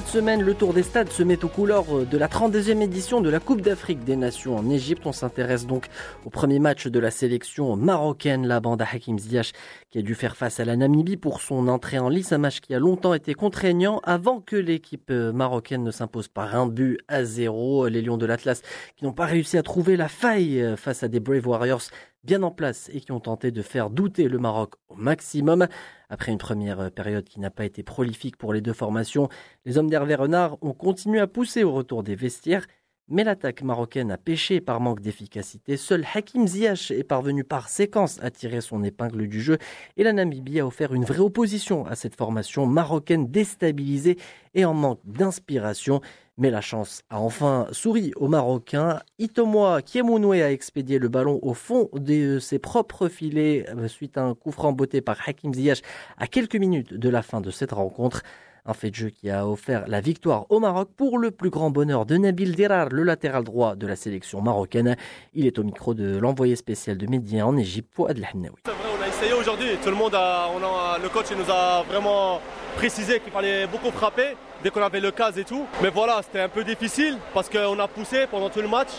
Cette semaine, le tour des stades se met aux couleurs de la 32e édition de la Coupe d'Afrique des Nations en Égypte. On s'intéresse donc au premier match de la sélection marocaine, la bande à Hakim Ziyech, qui a dû faire face à la Namibie pour son entrée en lice. Un match qui a longtemps été contraignant avant que l'équipe marocaine ne s'impose par 1-0. Les Lions de l'Atlas qui n'ont pas réussi à trouver la faille face à des Brave Warriors bien en place et qui ont tenté de faire douter le Maroc au maximum. Après une première période qui n'a pas été prolifique pour les deux formations, les hommes d'Hervé Renard ont continué à pousser au retour des vestiaires. Mais l'attaque marocaine a pêché par manque d'efficacité. Seul Hakim Ziyech est parvenu par séquence à tirer son épingle du jeu. Et la Namibie a offert une vraie opposition à cette formation marocaine déstabilisée et en manque d'inspiration. Mais la chance a enfin souri aux Marocains. Itomoa Kiemounoué a expédié le ballon au fond de ses propres filets suite à un coup franc botté par Hakim Ziyech à quelques minutes de la fin de cette rencontre. Un fait de jeu qui a offert la victoire au Maroc pour le plus grand bonheur de Nabil Derar, le latéral droit de la sélection marocaine. Il est au micro de l'envoyé spécial de Média en Égypte, Fouad Hannaoui. C'est vrai, on a essayé aujourd'hui. Tout le monde, le coach nous a vraiment précisé qu'il fallait beaucoup frapper dès qu'on avait le cas et tout. Mais voilà, c'était un peu difficile parce qu'on a poussé pendant tout le match.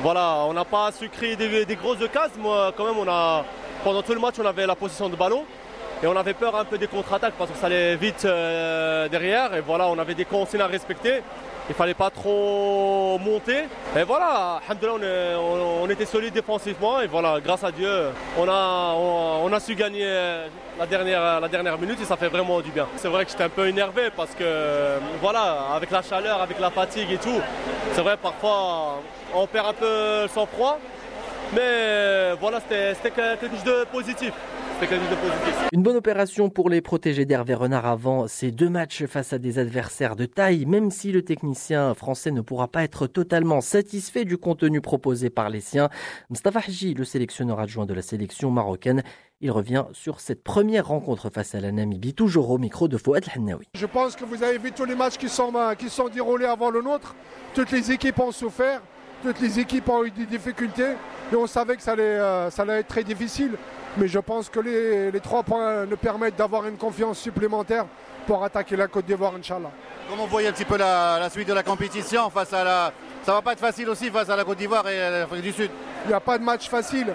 Voilà, on n'a pas su créer des grosses cases. Moi, quand même, pendant tout le match, on avait la possession de ballon. Et on avait peur un peu des contre-attaques parce que ça allait vite derrière. Et voilà, on avait des consignes à respecter. Il ne fallait pas trop monter. Et voilà, alhamdoulilah, on était solide défensivement. Et voilà, grâce à Dieu, on a su gagner la dernière minute. Et ça fait vraiment du bien. C'est vrai que j'étais un peu énervé parce que, voilà, avec la chaleur, avec la fatigue et tout, c'est vrai, parfois, on perd un peu le sang-froid. Mais voilà, c'était quelque chose de positif. Une bonne opération pour les protégés d'Hervé Renard avant ces deux matchs face à des adversaires de taille, même si le technicien français ne pourra pas être totalement satisfait du contenu proposé par les siens. Mostafa Hajji, le sélectionneur adjoint de la sélection marocaine, il revient sur cette première rencontre face à la Namibie, toujours au micro de Fouad Hannaoui. Je pense que vous avez vu tous les matchs qui sont déroulés avant le nôtre. Toutes les équipes ont souffert, toutes les équipes ont eu des difficultés et on savait que ça allait être très difficile. Mais je pense que les 3 points nous permettent d'avoir une confiance supplémentaire pour attaquer la Côte d'Ivoire, Inch'Allah. Comment vous voyez un petit peu la suite de la compétition face à ça va pas être facile aussi face à la Côte d'Ivoire et l'Afrique du Sud. Il n'y a pas de match facile,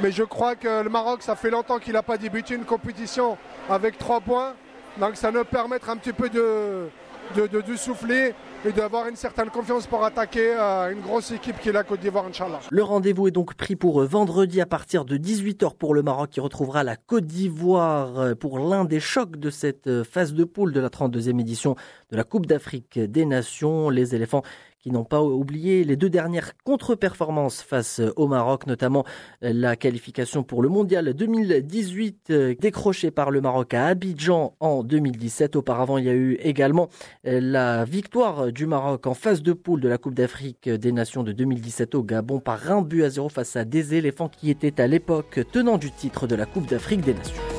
mais je crois que le Maroc, ça fait longtemps qu'il n'a pas débuté une compétition avec 3 points. Donc ça nous permettra un petit peu de souffler et d'avoir une certaine confiance pour attaquer une grosse équipe qui est la Côte d'Ivoire, Inch'Allah. Le rendez-vous est donc pris pour vendredi à partir de 18h pour le Maroc qui retrouvera la Côte d'Ivoire pour l'un des chocs de cette phase de poule de la 32e édition de la Coupe d'Afrique des Nations. Les éléphants qui n'ont pas oublié les 2 dernières contre-performances face au Maroc, notamment la qualification pour le Mondial 2018 décrochée par le Maroc à Abidjan en 2017. Auparavant, il y a eu également la victoire du Maroc en phase de poule de la Coupe d'Afrique des Nations de 2017 au Gabon par 1-0 face à des éléphants qui étaient à l'époque tenants du titre de la Coupe d'Afrique des Nations.